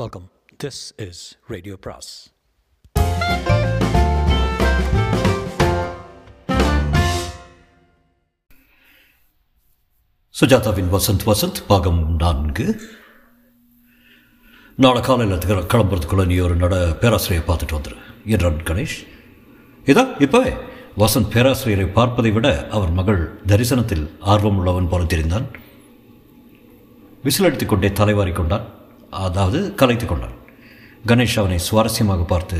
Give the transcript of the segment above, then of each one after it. Welcome. This is Radio Pras. சுஜாதாவின் Vasanth Vasanth பாகம் 4. நாளை காலையில் கிளம்புறதுக்குள்ள நீ ஒரு நட பேராசிரியரை பார்த்துட்டு வந்துரு என்றான் கணேஷ். இதோ இப்போவே வசந்த் பேராசிரியரை பார்ப்பதை விட அவர் மகள் தரிசனத்தில் ஆர்வம் உள்ளவன் போல தெரிந்தான். விசிலடித்துக் கொண்டே தலைவாரி கொண்டான், அதாவது கலைத்து கொண்டான். கணேஷ் அவனை சுவாரஸ்யமாக பார்த்து,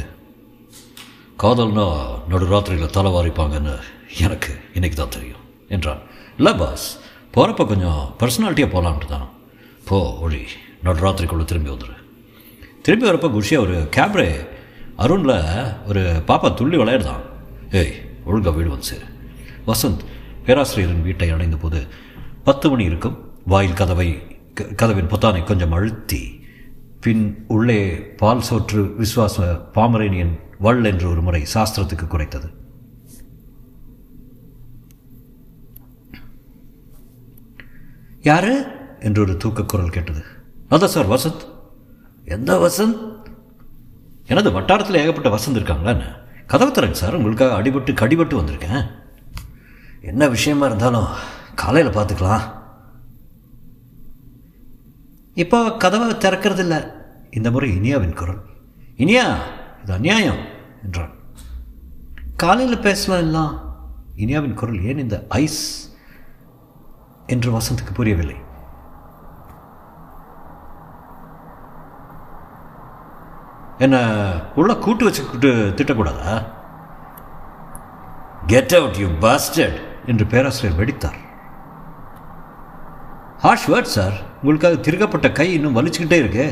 காதல்னா நடுராத்திரியில் தலைவாரிப்பாங்கன்னு எனக்கு இன்னைக்கு தான் தெரியும் என்றான். இல்லை பாஸ், போகிறப்ப கொஞ்சம் பர்சனாலிட்டியாக போகலான்ட்டு தான். போ ஒளி, நடுராத்திரிக்குள்ளே திரும்பி வந்துடு. திரும்பி வரப்போ குஷியாக ஒரு கேப்ரே அருணில் ஒரு பாப்பா துள்ளி விளையாடுதான். ஏய் ஒழுங்கா வீடு வந்து சேரு. வசந்த் பேராசிரியரின் வீட்டை அடைந்த போது 10 மணி இருக்கும். வாயில் கதவின் பொத்தானை கொஞ்சம் அழுத்தி பின் உள்ளே பால் சோற்று விஸ்வாச பாமரேனியன் வள் என்று ஒரு முறை சாஸ்திரத்துக்கு குறைத்தது. யாரு என்று ஒரு தூக்க குரல் கேட்டது. அதான் சார் வசந்த். எந்த வசந்த்? எனது வட்டாரத்தில் ஏகப்பட்ட வசந்த் இருக்காங்களான்னு. கதவை தரங்க சார், உங்களுக்காக கடிபட்டு வந்திருக்கேன். என்ன விஷயமா இருந்தாலும் காலையில் பார்த்துக்கலாம், இப்போ கதவை திறக்கிறதில்ல. இந்த முறை இனியாவின் குரல். இனியா, இது அநியாயம் என்றான். காலையில் பேசலாம் எல்லாம். இனியாவின் குரல் ஏன் இந்த ஐஸ் என்று வசந்துக்கு புரியவில்லை. என்ன உள்ள கூட்டு வச்சுக்கிட்டு திட்டக்கூடாதா? கெட் அவுட் யூ பாஸ்டர்ட் என்று பேராசிரியர் வெடித்தார். ஹார்ஷ் வேர்ட் சார், உங்களுக்காக திருகப்பட்ட கை இன்னும் வலிச்சுக்கிட்டே இருக்கு.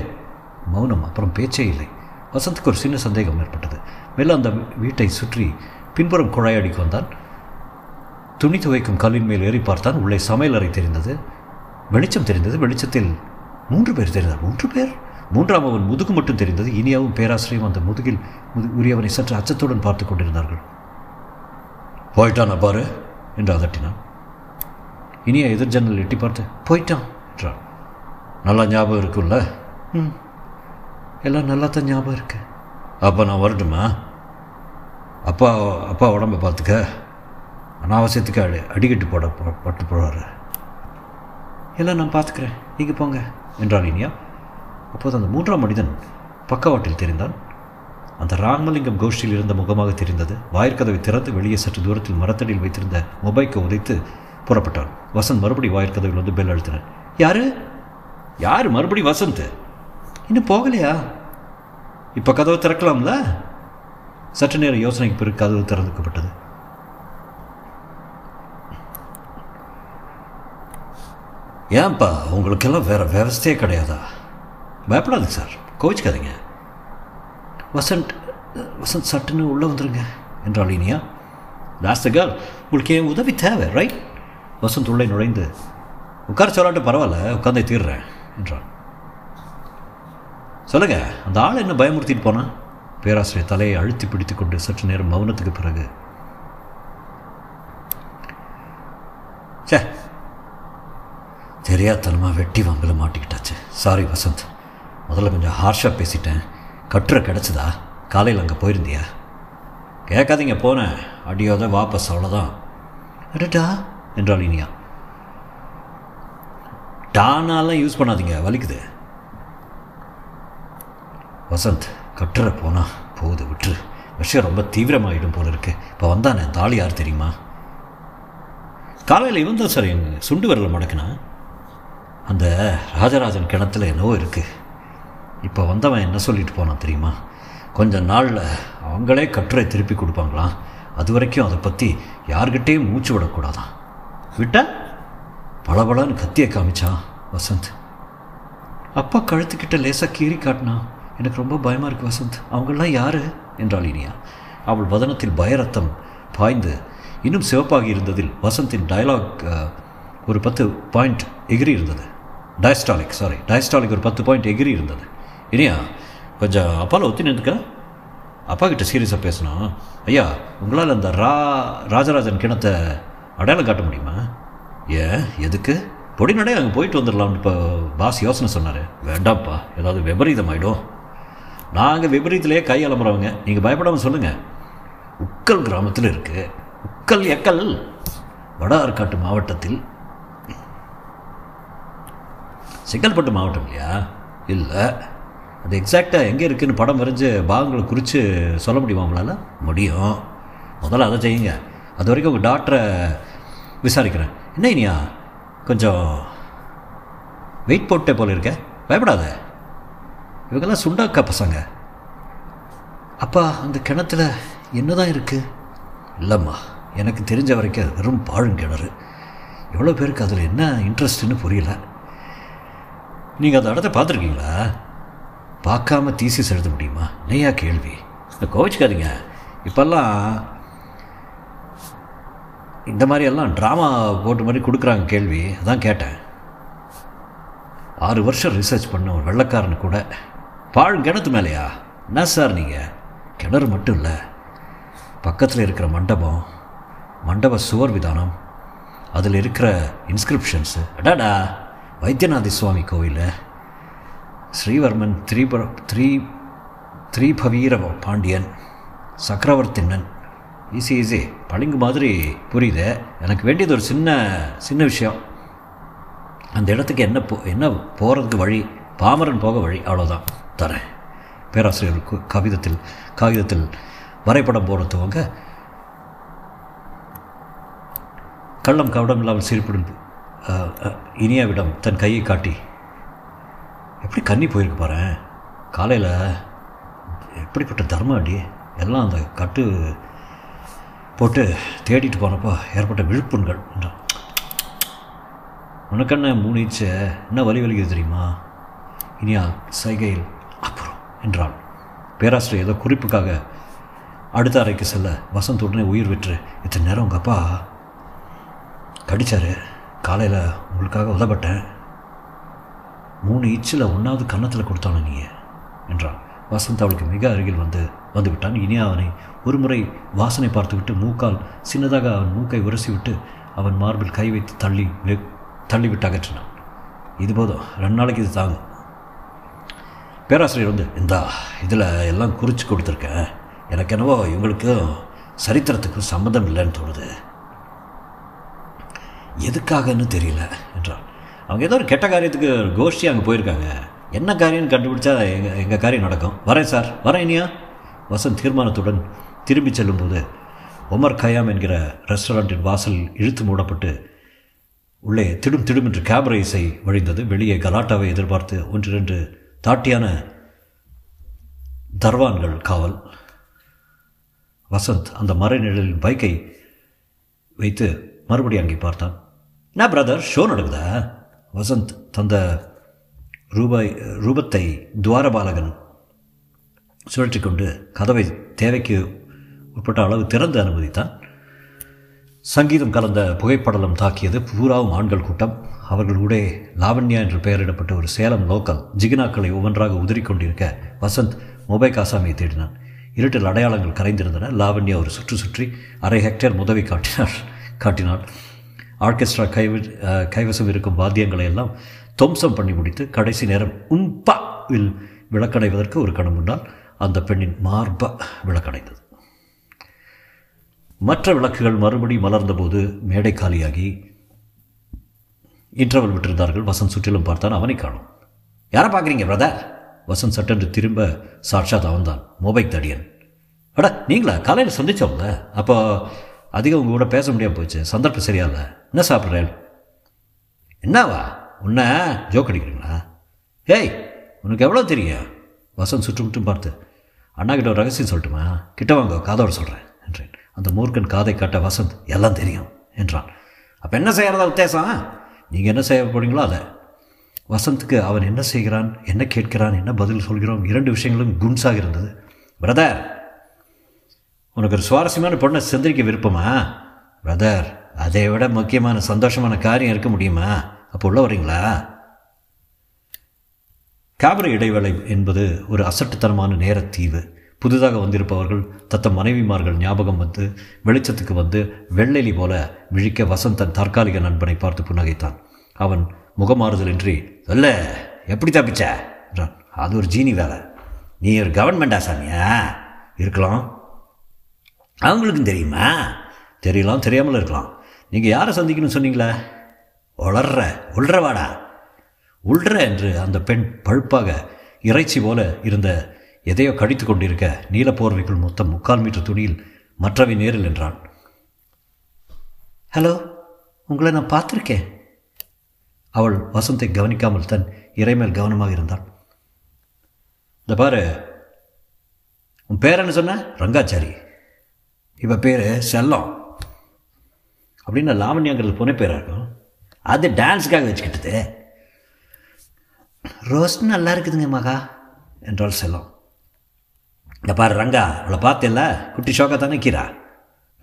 மௌனம், அப்புறம் பேச்சே இல்லை. வசந்துக்கு ஒரு சின்ன சந்தேகம் ஏற்பட்டது. மேலும் அந்த வீட்டை சுற்றி பின்புறம் குழாயடிக்கு வந்தான். துணி துவைக்கும் கல்லின் மேல் ஏறி பார்த்தான். உள்ளே சமையல் அறை தெரிந்தது. வெளிச்சம் தெரிந்தது. வெளிச்சத்தில் 3 பேர் தெரிந்தார். 3 பேர். மூன்றாம் அவன் முதுகு மட்டும் தெரிந்தது. இனியாவும் பேராசிரியரும் அந்த முதுகில் உரியவனை சற்று அச்சத்துடன் பார்த்து கொண்டிருந்தார்கள். போயிட்டான் அப்பாரு என்று அதட்டினான். இனியா எதிர் ஜன்னல் எட்டி பார்த்து, போயிட்டான் என்றான். நல்லா ஞாபகம் இருக்குல்ல? ம், எல்லாம் நல்லா தான் ஞாபகம் இருக்கு. அப்பா நான் வரட்டுமா? அப்பா உடம்பை பார்த்துக்க, அனாவசியத்துக்கு அடிக்கட்டு பட்டு போடுவார். எல்லாம் நான் பார்த்துக்கிறேன், நீங்கள் போங்க என்றான் இனியா. அப்போது அந்த 3ஆம் மனிதன் பக்கவாட்டில் தெரிந்தான். அந்த ராமலிங்கம் கோஷ்டியில் இருந்த முகமாக தெரிந்தது. வாயிற்கதவை திறந்து வெளியே சற்று தூரத்தில் மரத்தடியில் வைத்திருந்த மொபைக்கை உதைத்து புறப்பட்டான். வசந்த் மறுபடி வாயிற்கதவில் வந்து பெல் அழுத்தினான். யார் மறுபடி வசந்த்? இன்னும் போகலையா? இப்போ கதவை திறக்கலாம்ல. சற்று நேர யோசனைக்கு பிறகு கதவு திறந்துக்கப்பட்டது. ஏன்ப்பா உங்களுக்கெல்லாம் வேறு விவசாயே கிடையாதா? பயப்படாதுங்க சார், கோவிச்சுக்காதீங்க. வசந்த் சட்டுன்னு உள்ளே வந்துடுங்க என்றாள் இனியா. லாஸ்ட் கேர்ள், உங்களுக்கு என் உதவி தேவை ரைட்? வசந்த் உள்ளே நுழைந்து, உட்கார சொல்லாட்டு பரவாயில்ல, உட்காந்தே தீர்றேன் என்றான். சொல்லுங்கள், அந்த ஆள் என்ன பயமுறுத்திட்டு போனான்? பேராசிரியர் தலையை அழுத்தி பிடித்து கொண்டு சற்று நேரம் மௌனத்துக்கு பிறகு, சே தெரியாதனமாக வெட்டி வாங்கல மாட்டிக்கிட்டாச்சு. சாரி வசந்த், முதல்ல கொஞ்சம் ஹார்ஷாக பேசிட்டேன். கட்டுரை கிடச்சிதா? காலையில் அங்கே போயிருந்தியா? கேட்காதீங்க, போனேன். அடியோத வாபஸ், அவ்வளோதான். அடடா என்றாள் இனியா. டானாலாம் யூஸ் பண்ணாதீங்க, வலிக்குது. வசந்த், கட்டுரை போனா போகுது, விட்டுரு. விஷயம் ரொம்ப தீவிரமாகிடும் போல இருக்கு. இப்போ வந்தானே தாலி யார் தெரியுமா? காலையில் இவன் தான் சார் எங்க சுண்டு வரல மடக்குனா. அந்த ராஜராஜன் கிணத்துல என்னவோ இருக்குது. இப்போ வந்தவன் என்ன சொல்லிட்டு போனான் தெரியுமா? கொஞ்ச நாளில் அவங்களே கட்டுரை திருப்பி கொடுப்பாங்களாம். அது வரைக்கும் அதை பற்றி யார்கிட்டையும் மூச்சு விடக்கூடாதான். விட்டா பளபளன்னு கத்தியை காமிச்சான் வசந்த். அப்பா கழுத்துக்கிட்ட லேசாக கீறி காட்டினான். எனக்கு ரொம்ப பயமாக இருக்குது வசந்த். அவங்களாம் யார் என்றாள் இனியா. அவள் வதனத்தில் பயரத்தம் பாய்ந்து இன்னும் சிவப்பாகி இருந்ததில் வசந்தின் டயலாக் ஒரு 10 பாயிண்ட் எகிரி இருந்தது. டயஸ்டாலிக் ஒரு 10 பாயிண்ட் எகிரி இருந்தது. இனியா கொஞ்சம் அப்பாவில் ஒத்தி நின்றுக்க, அப்பா கிட்ட சீரியஸாக பேசணும். ஐயா, உங்களால் அந்த ராஜராஜன் கிணத்தை அடையாளம் காட்ட முடியுமா? ஏன், எதுக்கு? பொடினடே அங்கே போயிட்டு வந்துடலாம்னு இப்போ பாஸ் யோசனை சொன்னார். வேண்டாம்ப்பா, ஏதாவது விபரீதமாயிடும். நாங்கள் விபரீதத்திலே கை அலம்புறவங்க, நீங்கள் பயப்படாமல் சொல்லுங்கள். உக்கல் கிராமத்தில் இருக்குது. உக்கல் எக்கல் வடஆர்காட்டு மாவட்டத்தில், செங்கல்பட்டு மாவட்டம் இல்லையா? இல்லை, அது எக்ஸாக்டாக எங்கே இருக்குதுன்னு படம் வரைஞ்சு பாகங்களை குறித்து சொல்ல முடியுமா உங்களால்? முடியும். முதல்ல அதை செய்யுங்க. அது வரைக்கும் உங்கள் டாக்டரை விசாரிக்கிறேன். என்ன இனியா, கொஞ்சம் வெயிட் போட்டே போல இருக்க, பயப்படாத. இவங்கெல்லாம் சுண்டாக்கா பசங்க. அப்பா, அந்த கிணத்துல என்ன தான் இருக்குது? இல்லைம்மா, எனக்கு தெரிஞ்ச வரைக்கும் அது வெறும் பாழுங்கிணறு. எவ்வளோ பேருக்கு அதில் என்ன இன்ட்ரெஸ்ட்டுன்னு புரியல. நீங்கள் அந்த இடத்த பார்த்துருக்கீங்களா? பார்க்காம தீசிஸ் எழுத முடியுமா? நெய்யா கேள்வி, கோவிச்சுக்காதீங்க. இப்போல்லாம் இந்த மாதிரியெல்லாம் ட்ராமா போட்டு மாதிரி கொடுக்குறாங்க கேள்வி, அதான் கேட்டேன். 6 வருஷம் ரிசர்ச் பண்ண ஒரு வெள்ளைக்காரனு கூட பாழும் கிணத்து மேலேயா? என்ன சார் நீங்கள்? கிணறு மட்டும் இல்லை, பக்கத்தில் இருக்கிற மண்டபம், மண்டப சுவர் விதானம், அதில் இருக்கிற இன்ஸ்கிரிப்ஷன்ஸு. அடாடா, வைத்தியநாத சுவாமி கோயில், ஸ்ரீவர்மன், திரிபவீர பாண்டியன், சக்கரவர்த்தினன். ஈஸி பளிங்கு மாதிரி புரியுது. எனக்கு வேண்டியது ஒரு சின்ன சின்ன விஷயம். அந்த இடத்துக்கு என்ன போகிறதுக்கு வழி, பாமரன் போக வழி, அவ்வளோதான். தரேன். பேராசிரியருக்கு காகிதத்தில் வரைபடம் போட துவங்க. கள்ளம் கவடம் இல்லாமல் சிரிப்புடன் இனியாவிடம் தன் கையை காட்டி, எப்படி கண்ணி போயிருக்கு பாரு. காலையில் எப்படிப்பட்ட தர்ம அடி, எல்லாம் அந்த கட்டு போட்டு தேடிட்டு போனப்போ ஏற்பட்ட விழுப்புண்கள். உனக்கண்ண மூணிச்சு என்ன வலி வலிக்குது தெரியுமா? இனியா சைகையில் அப்புறம் என்றாள். பேராசிரியர் ஏதோ குறிப்புக்காக அடுத்த அறைக்கு செல்ல, வசந்த் உடனே உயிர் விற்று, இத்தனை நேரம் உங்கள் அப்பா கடித்தார், காலையில் உங்களுக்காக உதப்பட்டேன், 3 ஈச்சில் ஒன்றாவது கன்னத்தில் கொடுத்தானே நீ என்றான். வசந்த் அவளுக்கு மிக அருகில் வந்துவிட்டான். இனியா அவனை ஒரு முறை வாசனை பார்த்துவிட்டு மூக்கால் சின்னதாக அவன் மூக்கை உரசிவிட்டு அவன் மார்பில் கை வைத்து தள்ளிவிட்டு அகற்றினான். இது போதும், 2 நாளைக்கு இது தாங்கும். பேராசிரியர் இந்தா இதில் எல்லாம் குறித்து கொடுத்துருக்கேன். எனக்கு என்னவோ இவங்களுக்கும் சரித்திரத்துக்கும் சம்மந்தம் இல்லைன்னு தோணுது, எதுக்காகன்னு தெரியல என்றான். அவங்க ஏதோ ஒரு கெட்ட காரியத்துக்கு கோஷ்டி அங்கே போயிருக்காங்க. என்ன காரியம்னு கண்டுபிடிச்சா எங்கள் காரியம் நடக்கும். வரேன் சார், வரேன் இனியா. வசந்த் தீர்மானத்துடன் திரும்பி செல்லும்போது ஒமர் கயாம் என்கிற ரெஸ்டாரண்ட்டின் வாசல் இழுத்து மூடப்பட்டு உள்ளே திடும் திடும் என்று கேமரா இசை வழிந்தது. வெளியே கலாட்டாவை எதிர்பார்த்து 1-2 தாட்டியான தர்வான்கள் காவல். வசந்த் அந்த மறை நிழலில் பைக்கை வைத்து மறுபடியும் அங்கே பார்த்தான். என்ன பிரதர், ஷோ நடக்குதா? வசந்த் தந்த ரூபத்தை துவாரபாலகன் சுழற்றி கொண்டு கதவை தேவைக்கு உட்பட்ட அளவு திறந்து அனுமதித்தான். சங்கீதம் கலந்த புகைப்படலம் தாக்கியது. பூராவும் ஆண்கள் கூட்டம். அவர்களுடைய லாவண்யா என்று பெயரிடப்பட்ட ஒரு சேலம் லோக்கல் ஜிகினாக்களை ஒவ்வொன்றாக உதிரிக்கொண்டிருக்க வசந்த் மொபைல் காசாமியை தேடினான். இருட்டில் அடையாளங்கள் கரைந்திருந்தன. லாவண்யா ஒரு சுற்றி 1/2 ஹெக்டேர் முதவி காட்டினாள். ஆர்கெஸ்ட்ரா கைவசம் இருக்கும் வாத்தியங்களை எல்லாம் துவம்சம் பண்ணி முடித்து கடைசி நேரம் உன்பா வில் விளக்கடைவதற்கு ஒரு கணம் முன்னால் அந்த பெண்ணின் மார்பா விளக்கடைந்தது. மற்ற விளக்குகள் மறுபடி மலர்ந்தபோது மேடை காலியாகி இன்டர்வல் விட்டிருந்தார்கள். வசந்த் சுற்றிலும் பார்த்தான், அவனை காணும். யாரை பார்க்குறீங்க பிரதர்? வசந்த் சட்டென்று திரும்ப, சாட்சாத் அவன்தான், மொபைல் தடியன். அட நீங்களா, காலையில் சந்திச்சவங்க? அப்போ அதிகம் உங்கள் கூட பேச முடியாமல் போச்சு, சந்தர்ப்பம் சரியா இல்லை. என்ன சாப்பிட்றேன்? என்னவா உன்ன ஜோக் அடிக்கிறீங்களா? ஏய், உனக்கு எவ்வளோ தெரியும்? வசந்த் சுற்றும் பார்த்து, அண்ணா கிட்ட ஒரு ரகசியம் சொல்லட்டுமா? கிட்ட வாங்க, காதோட சொல்கிறேன் என்றேன். அந்த மூர்க்கன் காதை காட்ட வசந்த் எல்லாம் தெரியும் என்றான். அப்போ என்ன செய்கிறதா உத்தேசம்? நீங்கள் என்ன செய்ய போறீங்களோ அதை. வசந்துக்கு அவன் என்ன செய்கிறான், என்ன கேட்கிறான், என்ன பதில் சொல்கிறோம், 2 விஷயங்களும் குன்ஸாக இருந்தது. பிரதர், உனக்கு ஒரு சுவாரஸ்யமான பொண்ணை சந்திரிக்க விருப்பமா? பிரதர், அதை விட முக்கியமான சந்தோஷமான காரியம் இருக்க முடியுமா? அப்போ உள்ள வரீங்களா? கேமரா இடைவேளை என்பது ஒரு அசட்டுத்தனமான நேரத்தீவு. புதிதாக வந்திருப்பவர்கள் தத்தம் மனைவிமார்கள் ஞாபகம் வந்து வெளிச்சத்துக்கு வந்து வெள்ளெலி போல விழிக்க வசந்தன் தற்காலிக நண்பனை பார்த்து புன்னகைத்தான். அவன் முகமாறுதலின்றி, சொல்ல எப்படி தப்பிச்ச என்றான். அது ஒரு ஜீனி வேலை. நீ ஒரு கவர்மெண்ட் ஆசாமியா இருக்கலாம். அவங்களுக்கும் தெரியுமா? தெரியலாம், தெரியாமல் இருக்கலாம். நீங்கள் யாரை சந்திக்கணும்னு சொன்னீங்களே? உள்றவாடா உள்ற என்று அந்த பெண் பழுப்பாக இறைச்சி போல இருந்த எதையோ கடித்து கொண்டிருக்க நீல போர்வைக்குள் மொத்தம் 3/4 மீட்டர் துணியில் மற்றவை நேரில் என்றான். ஹலோ, உங்களை நான் பார்த்துருக்கேன். அவள் வசந்தை கவனிக்காமல் தன் இறைமேல் கவனமாக இருந்தாள். இந்த பாரு, உன் பேர் என்ன சொன்ன? ரங்காச்சாரி. இப்போ பேர் செல்லம் அப்படின்னு லாவண்யாங்கிறது பொண்ணு பேராக இருக்கும். அது டான்ஸுக்காக வச்சுக்கிட்டது. ரோஸ்ன்னு நல்லா இருக்குதுங்க மகா என்றால் செல்லம். இந்த பாரு ரங்கா, அவளை பார்த்தில்ல, குட்டி ஷோக்கா தானே கீரா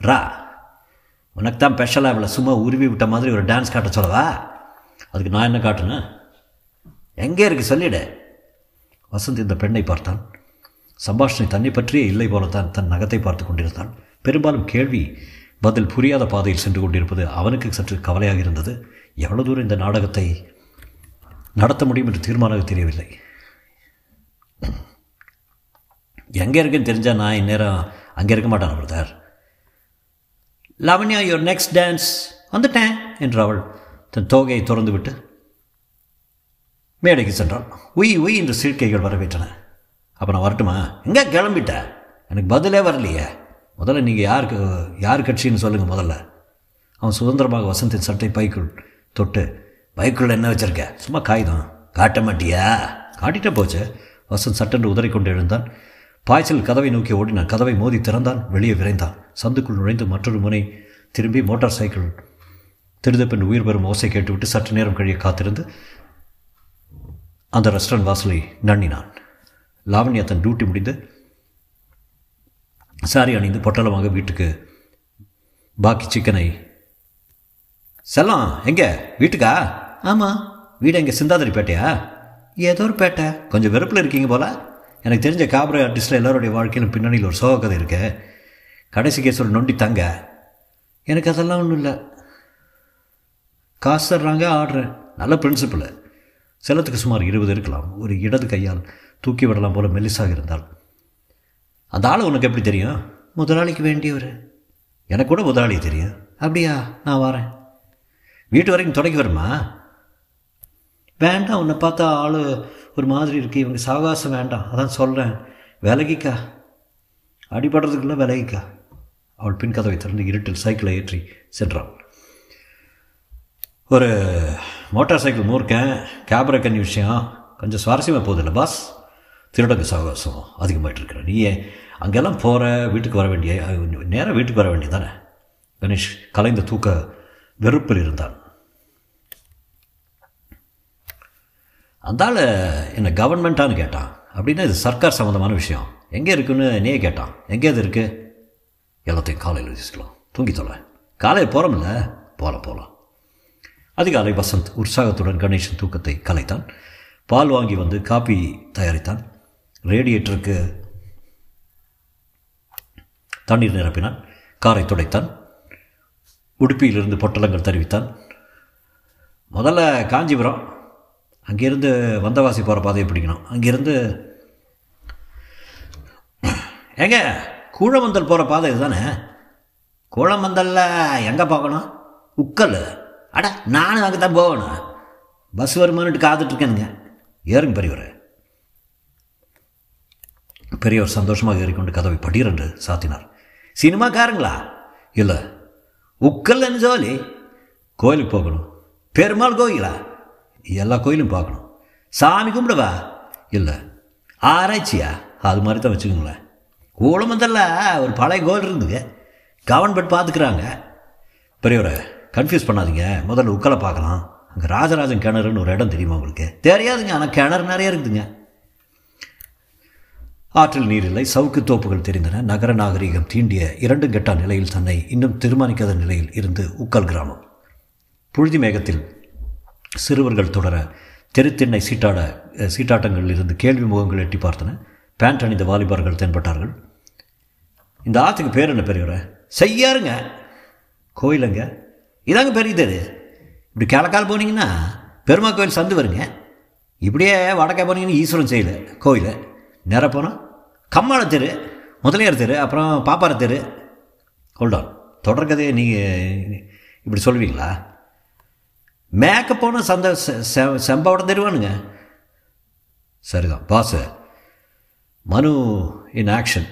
ரா. உனக்கு தான் ஸ்பெஷலாக அவளை சும்மா உருவி விட்ட மாதிரி ஒரு டான்ஸ் காட்ட சொல்லவா? அதுக்கு நான் என்ன காட்டுனேன்? எங்கே இருக்குது சொல்லிவிடு. வசந்த் இந்த பெண்ணை பார்த்தான். சம்பாஷணை தன்னை பற்றியே இல்லை போலத்தான் தன் நகத்தை பார்த்து கொண்டிருந்தான். பெரும்பாலும் கேள்வி பதில் புரியாத பாதையில் சென்று கொண்டிருப்பது அவனுக்கு சற்று கவலையாக இருந்தது. எவ்வளோ தூரம் இந்த நாடகத்தை நடத்த முடியும் என்று தீர்மானமாக தெரியவில்லை. எங்கே இருக்குன்னு தெரிஞ்சால் நான் இந்நேரம் அங்கே இருக்க மாட்டான் brother. Lavanya, your next dance. வந்துட்டேன் என்று அவள் தன் தோகையை திறந்து விட்டு மேடைக்கு சென்றாள். உய் உய் என்று சீர்கைகள் வரவேற்றன. அப்போ நான் வரட்டுமா? எங்கே கிளம்பிட்ட? எனக்கு பதிலே வரலையே. முதல்ல நீங்கள் யார் கட்சின்னு சொல்லுங்கள் முதல்ல. அவன் சுதந்திரமாக வசந்தின் சட்டை பைக்குள் தொட்டு, பைக்குள்ள என்ன வச்சுருக்க? சும்மா காகிதம். காட்ட மாட்டியா? காட்டிகிட்டே போச்சு. வசந்த் சட்டென்று உதறி கொண்டு எழுந்தான். பாய்ச்சல் கதவை நோக்கி ஓடினான். கதவை மோதி திறந்தான். வெளியே விரைந்தான். சந்துக்குள் நுழைந்து மற்றொரு முனை திரும்பி மோட்டார் சைக்கிள் திருத பெண் உயிர் பெறும் ஓசை கேட்டுவிட்டு சற்று நேரம் கழிய காத்திருந்து அந்த ரெஸ்டாரண்ட் வாசலை நண்ணினான். லாவண்யா தன் டியூட்டி முடிந்து சாரி அணிந்து பொட்டலமாக வீட்டுக்கு பாக்கி சிக்கனை. செல்லம் எங்கே? வீட்டுக்கா? ஆமாம். வீடு எங்கே? சிந்தாதிரிப்பேட்டையா? ஏதோ ஒரு பேட்டை. கொஞ்சம் வெறுப்பில் இருக்கீங்க போல். எனக்கு தெரிஞ்ச காபரே ஆர்டிஸ்டில் எல்லாருடைய வாழ்க்கையிலும் பின்னணியில் ஒரு சோக கதை இருக்கு. கடைசி கேஸ் ஒரு நொண்டி தாங்க. எனக்கு அதெல்லாம் ஒன்றும் இல்லை. காசு தர்றாங்க, ஆடுறேன். நல்ல பிரின்சிபிள். செல்லத்துக்கு சுமார் 20 இருக்கலாம். ஒரு இடது கையால் தூக்கி விடலாம் போல் மெல்லிசாக இருந்தால். அந்த ஆளை உனக்கு எப்படி தெரியும்? முதலாளிக்கு வேண்டியவர். எனக்கு கூட முதலாளி தெரியும். அப்படியா? நான் வரேன். வீட்டு வரைக்கும் தொடக்கி வருமா? வேண்டாம், உன்னை பார்த்தா ஆள் ஒரு மாதிரி இருக்குது. இவங்க சாகாசம் வேண்டாம். அதான் சொல்கிறேன், விலகிக்கா. அடிபடுறதுக்குள்ளே விலகிக்கா. அவள் பின் கதவை திறந்து இருட்டில் சைக்கிளை ஏற்றி சென்றாள். ஒரு மோட்டார் சைக்கிள் மூர்க்கேன் கேபரை கண்ணி விஷயம் கொஞ்சம் சுவாரஸ்யமாக போகுதில்ல பாஸ்? திருடங்க சாகசம் அதிகமாகிட்ருக்குற நீ அங்கெல்லாம் போகிற. வீட்டுக்கு வர வேண்டிய நேராக வீட்டுக்கு வர வேண்டியதானே? கணேஷ் கலைந்த தூக்க வெறுப்பில் இருந்தான். அந்தால் என்னை கவர்மெண்ட்டானு கேட்டான். அப்படின்னா இது சர்க்கார் சம்மந்தமான விஷயம். எங்கே இருக்குன்னு என்னையே கேட்டான். எங்கே அது இருக்குது? எல்லாத்தையும் காலையில் வச்சுக்கலாம். தூங்கி தொலை. காலையில் போகிறோம்ல? போகலாம். அதிகாலை வசந்த் உற்சாகத்துடன் கணேஷின் தூக்கத்தை கலைத்தான். பால் வாங்கி வந்து காப்பி தயாரித்தான். ரேடியேட்டருக்கு தண்ணீர் நிரப்பினான். காரை துடைத்தான். உடுப்பியிலிருந்து பொட்டலங்கள் தெரிவித்தான். முதல்ல காஞ்சிபுரம், அங்கேருந்து வந்தவாசி போகிற பாதையை பிடிக்கணும். அங்கேருந்து எங்கே? கூழமந்தல் போகிற பாதை இதுதானே? கூழமந்தலில் எங்கே போகணும்? உக்கல். அட, நானும் அங்கே தான் போகணும். பஸ் வருமானுட்டு காத்துட்ருக்கேனுங்க. ஏறுங்க பெரியவர். பெரியவர் சந்தோஷமாக ஏறிக்கொண்டு கதவை படீரென்று சாத்தினார். சினிமாக்காரங்களா? இல்லை. உக்கல்ன்னு சொல்லி கோயிலுக்கு போகணும். பெருமாள் கோயிலா? எல்லா கோயிலும் பார்க்கணும். சாமி கும்பிடுவா? இல்லை. ஆராய்ச்சியா? அது மாதிரி தான் வச்சுக்கோங்களேன். கூழமந்தல்ல ஒரு பழைய கோயில் இருந்துங்க. கவர்மெண்ட் பார்த்துக்கிறாங்க. பெரியவரை கன்ஃபியூஸ் பண்ணாதீங்க. முதல்ல உக்கலை பார்க்கலாம். அங்கே ராஜராஜன் கிணறுன்னு ஒரு இடம் தெரியுமா உங்களுக்கு? தெரியாதுங்க, ஆனால் கிணறு நிறைய இருக்குதுங்க. ஆற்றில் நீர் இல்லை. சவுக்கு தோப்புகள் தெரிந்தன. நகர நாகரீகம் தீண்டிய 2 கெட்டா நிலையில் தன்னை இன்னும் தீர்மானிக்காத நிலையில் இருந்து உக்கல் கிராமம். புழுதி மேகத்தில் சிறுவர்கள் தொடர தெருத்திண்ணை சீட்டாட்டங்களில் இருந்து கேள்வி முகங்கள் எட்டி பார்த்தன. பேண்ட் அணிந்த வாலிபார்கள் தென்பட்டார்கள். இந்த ஆற்றுக்கு பேர் என்ன பெரியவரை? செய்யாருங்க. கோயிலுங்க இதாங்க பெரிய தெரு. இப்படி கிழக்கால் போனீங்கன்னா பெருமா கோயில் சந்து வருங்க. இப்படியே வடக்கே போனீங்கன்னா ஈஸ்வரன் செய்யலை கோயில் நேராக போனோம் கம்மாள தெரு, முதலியார் தெரு, அப்புறம் பாப்பார தெரு. ஹோல்டான் தொடர்கதையை நீங்கள் இப்படி சொல்லுவீங்களா? மேக்க போனால் சந்த செம்பாவோட தெருவானுங்க. சரிதான் பாஸ். மனு இன் ஆக்ஷன்.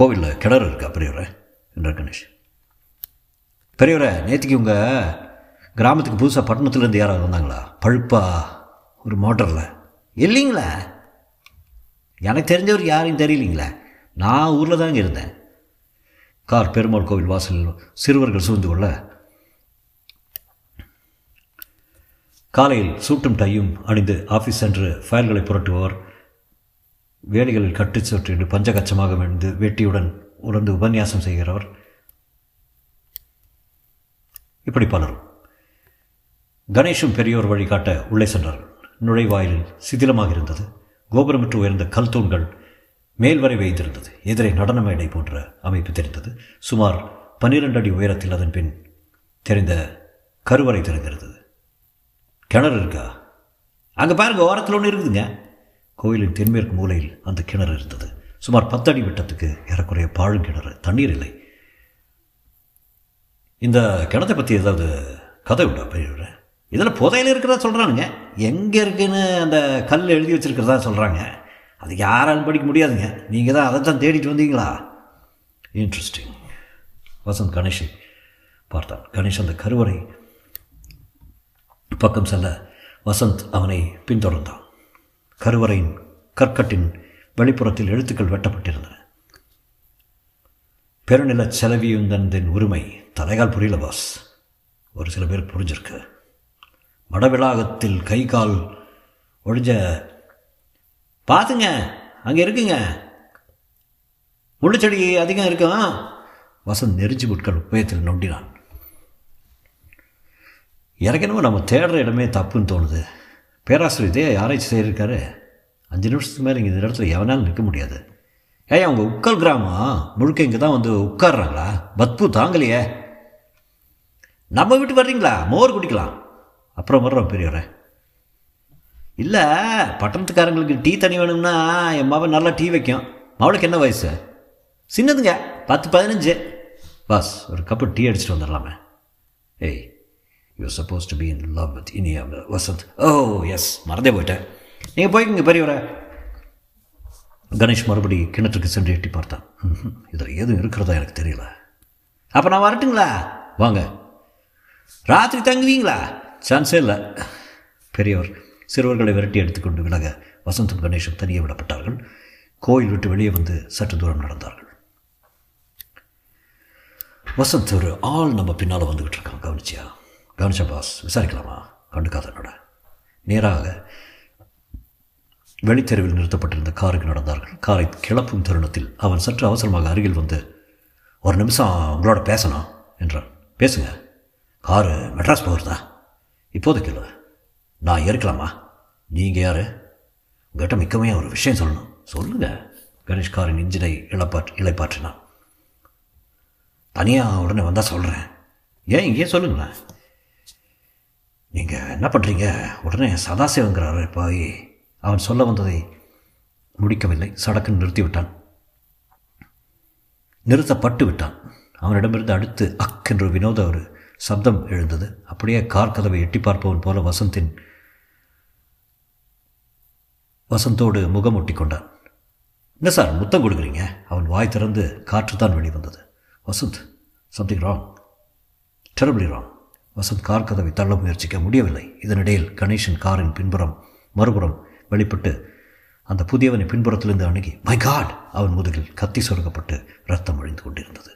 கோவிலில் கிணறு இருக்கா பெரியவரை என்றார் கணேஷ். பெரியவரை, நேற்றுக்கு உங்கள் கிராமத்துக்கு புதுசாக பட்டணத்துலேருந்து யாராவது வந்தாங்களா? பழுப்பா ஒரு மோட்டரில். இல்லைங்களா, எனக்கு தெரிஞ்சவர் யாரையும் தெரியலிங்களா. நான் ஊரில் தாங்க இருந்தேன். கார் பெருமாள் கோவில் வாசல் சிறுவர்கள் சூழ்ந்து கொள்ள காலையில் சூட்டும் டையும் அணிந்து ஆஃபீஸ் சென்று ஃபைல்களை புரட்டுபவர், வேலைகளில் கட்டு சுற்றிட்டு பஞ்சகச்சமாக விழுந்து வெட்டியுடன் உணர்ந்து உபன்யாசம் செய்கிறவர், இப்படி பலரும். கணேஷும் பெரியோர் வழிகாட்ட உள்ளே சென்றார்கள். நுழைவாயிலில் சிதிலமாக இருந்தது. கோபுரமற்று உயர்ந்த கல் தூண்கள் மேல்வரை வைத்திருந்தது. எதிரே நடன மேடை போன்ற அமைப்பு தெரிந்தது. சுமார் 12 அடி உயரத்தில் அதன் பின் தெரிந்த கருவறை தெரிந்திருந்தது. கிணறு இருக்கா? அங்கே பாருங்கள், ஓரத்தில் ஒன்று இருக்குதுங்க. கோயிலின் தென்மேற்கு மூலையில் அந்த கிணறு இருந்தது. சுமார் 10 அடி விட்டத்துக்கு ஏறக்குறைய பாழும் கிணறு. தண்ணீர் இல்லை. இந்த கிணத்தை பற்றி ஏதாவது கதை உண்டா பெரியவரை? இதில் புதையில் இருக்கிறதா சொல்கிறானுங்க. எங்கே இருக்குன்னு அந்த கல் எழுதி வச்சிருக்கிறதா சொல்கிறாங்க. அது யாராலும் படிக்க முடியாதுங்க. நீங்கள் தான் அதைத்தான் தேடிட்டு வந்தீங்களா? இன்ட்ரெஸ்டிங். வசந்த் கணேஷை பார்த்தான். கணேஷ் அந்த கருவறை பக்கம் செல்ல வசந்த் அவனை பின்தொடர்ந்தான். கருவறையின் கற்கட்டின் வெளிப்புறத்தில் எழுத்துக்கள் வெட்டப்பட்டிருந்தன. பெருநில செலவியுந்தன் உரிமை தலைகால் புரியல பாஸ். ஒரு சில பேர் புரிஞ்சிருக்கு. மடவிலாகத்தில் கை கால் ஒழிஞ்ச பார்த்துங்க, அங்கே இருக்குங்க, முள்ளுச்செடி அதிகம் இருக்கும். வசந்த் நெறிஞ்சி முட்கள் உபயத்தில் நொண்டினான். ஏற்கனவே நம்ம தேடுற இடமே தப்புன்னு தோணுது. பேராசிரியர் இதே ஆராய்ச்சி செய்திருக்காரு. 5 நிமிஷத்துக்கு மேலே இங்கே இந்த இடத்துல எவனாலும் நிற்க முடியாது. ஏய், அவங்க உக்கல் கிராமம் முழுக்க இங்கே தான் வந்து உட்காடுறாங்களா? பத்பு தாங்கலையே. நம்ம வீட்டு வர்றீங்களா? மோர் குடிக்கலாம், அப்புறம் வர்றோம் பெரியவரை. இல்லை, பட்டணத்துக்காரங்களுக்கு டீ தண்ணி வேணும்னா என் மகன் நல்லா டீ வைக்கும். மவளுக்கு என்ன வயசு? சின்னதுங்க, 10-15. பாஸ், ஒரு கப்பு டீ அடிச்சுட்டு வந்துடலாமே. ஏய், you are suppose to be in love with Iniya Vasanth. Oh yes, மறந்தே போயிட்டேன். நீங்கள் போய்க்குங்க பெரியவரை. கணேஷ் மறுபடி கிணற்றுக்கு சென்று எட்டி பார்த்தான். இதில் எதுவும் இருக்கிறதா எனக்கு தெரியல. அப்போ நான் வரட்டுங்களா? வாங்க. ராத்திரி தங்குவீங்களா? சான்ஸே இல்லை. பெரியவர் சிறுவர்களை விரட்டி எடுத்துக்கொண்டு விலக வசந்தும் கணேஷும் தனியே விடப்பட்டார்கள். கோயில் விட்டு வெளியே வந்து சற்று தூரம் நடந்தார்கள். வசந்த், ஒரு ஆள் நம்ம பின்னால் வந்துக்கிட்டு இருக்கான். கவனிச்சா பாஸ்? விசாரிக்கலாமா? கண்டுக்காதனோட நேராக வெளித்தெருவில் நிறுத்தப்பட்டிருந்த காருக்கு நடந்தார்கள். காரை கிளப்பும் தருணத்தில் அவன் சற்று அவசரமாக அருகில் வந்து, ஒரு நிமிஷம் உங்களோட பேசணும் என்றான். பேசுங்க. காரு மெட்ராஸ் போகிறதா? இப்போதைக்கு இல்லை. நான் ஏற்கலாமா? நீங்கள் யார்? உங்கள்கிட்ட மிக்கமையாக ஒரு விஷயம் சொல்லணும். சொல்லுங்கள். கணேஷ் காரின் இன்ஜினை இழைப்பாற்றினான். தனியாக உடனே வந்தால் சொல்கிறேன். ஏன் இங்கேயே சொல்லுங்களேன். நீங்கள் என்ன பண்ணுறீங்க? உடனே சதாசிவங்கிறாரு பாய். அவன் சொல்ல வந்ததை முடிக்கவில்லை. சடக்குன்னு நிறுத்திவிட்டான். நிறுத்தப்பட்டு விட்டான். அவனிடமிருந்து அடுத்து அக் என்று வினோத ஒரு சப்தம் எழுந்தது. அப்படியே கார் கதவை எட்டி பார்ப்பவன் போல வசந்தோடு முகம் ஒட்டி கொண்டான். என்ன சார் முத்தம் கொடுக்குறீங்க? அவன் வாய் திறந்து காற்று தான் வெளிவந்தது. Vasanth, something wrong, terribly wrong. Vasanth car கதவை தள்ள முயற்சிக்க முடியவில்லை. இதனிடையில் கணேஷன் காரின் பின்புறம் மறுபுறம் வெளிப்பட்டு அந்த புதியவனை பின்புறத்திலிருந்து அணுகி மை காட், அவன் முதுகில் கத்தி சொருகப்பட்டு ரத்தம் ஒழிந்து கொண்டிருந்தது.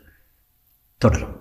தொடரும்.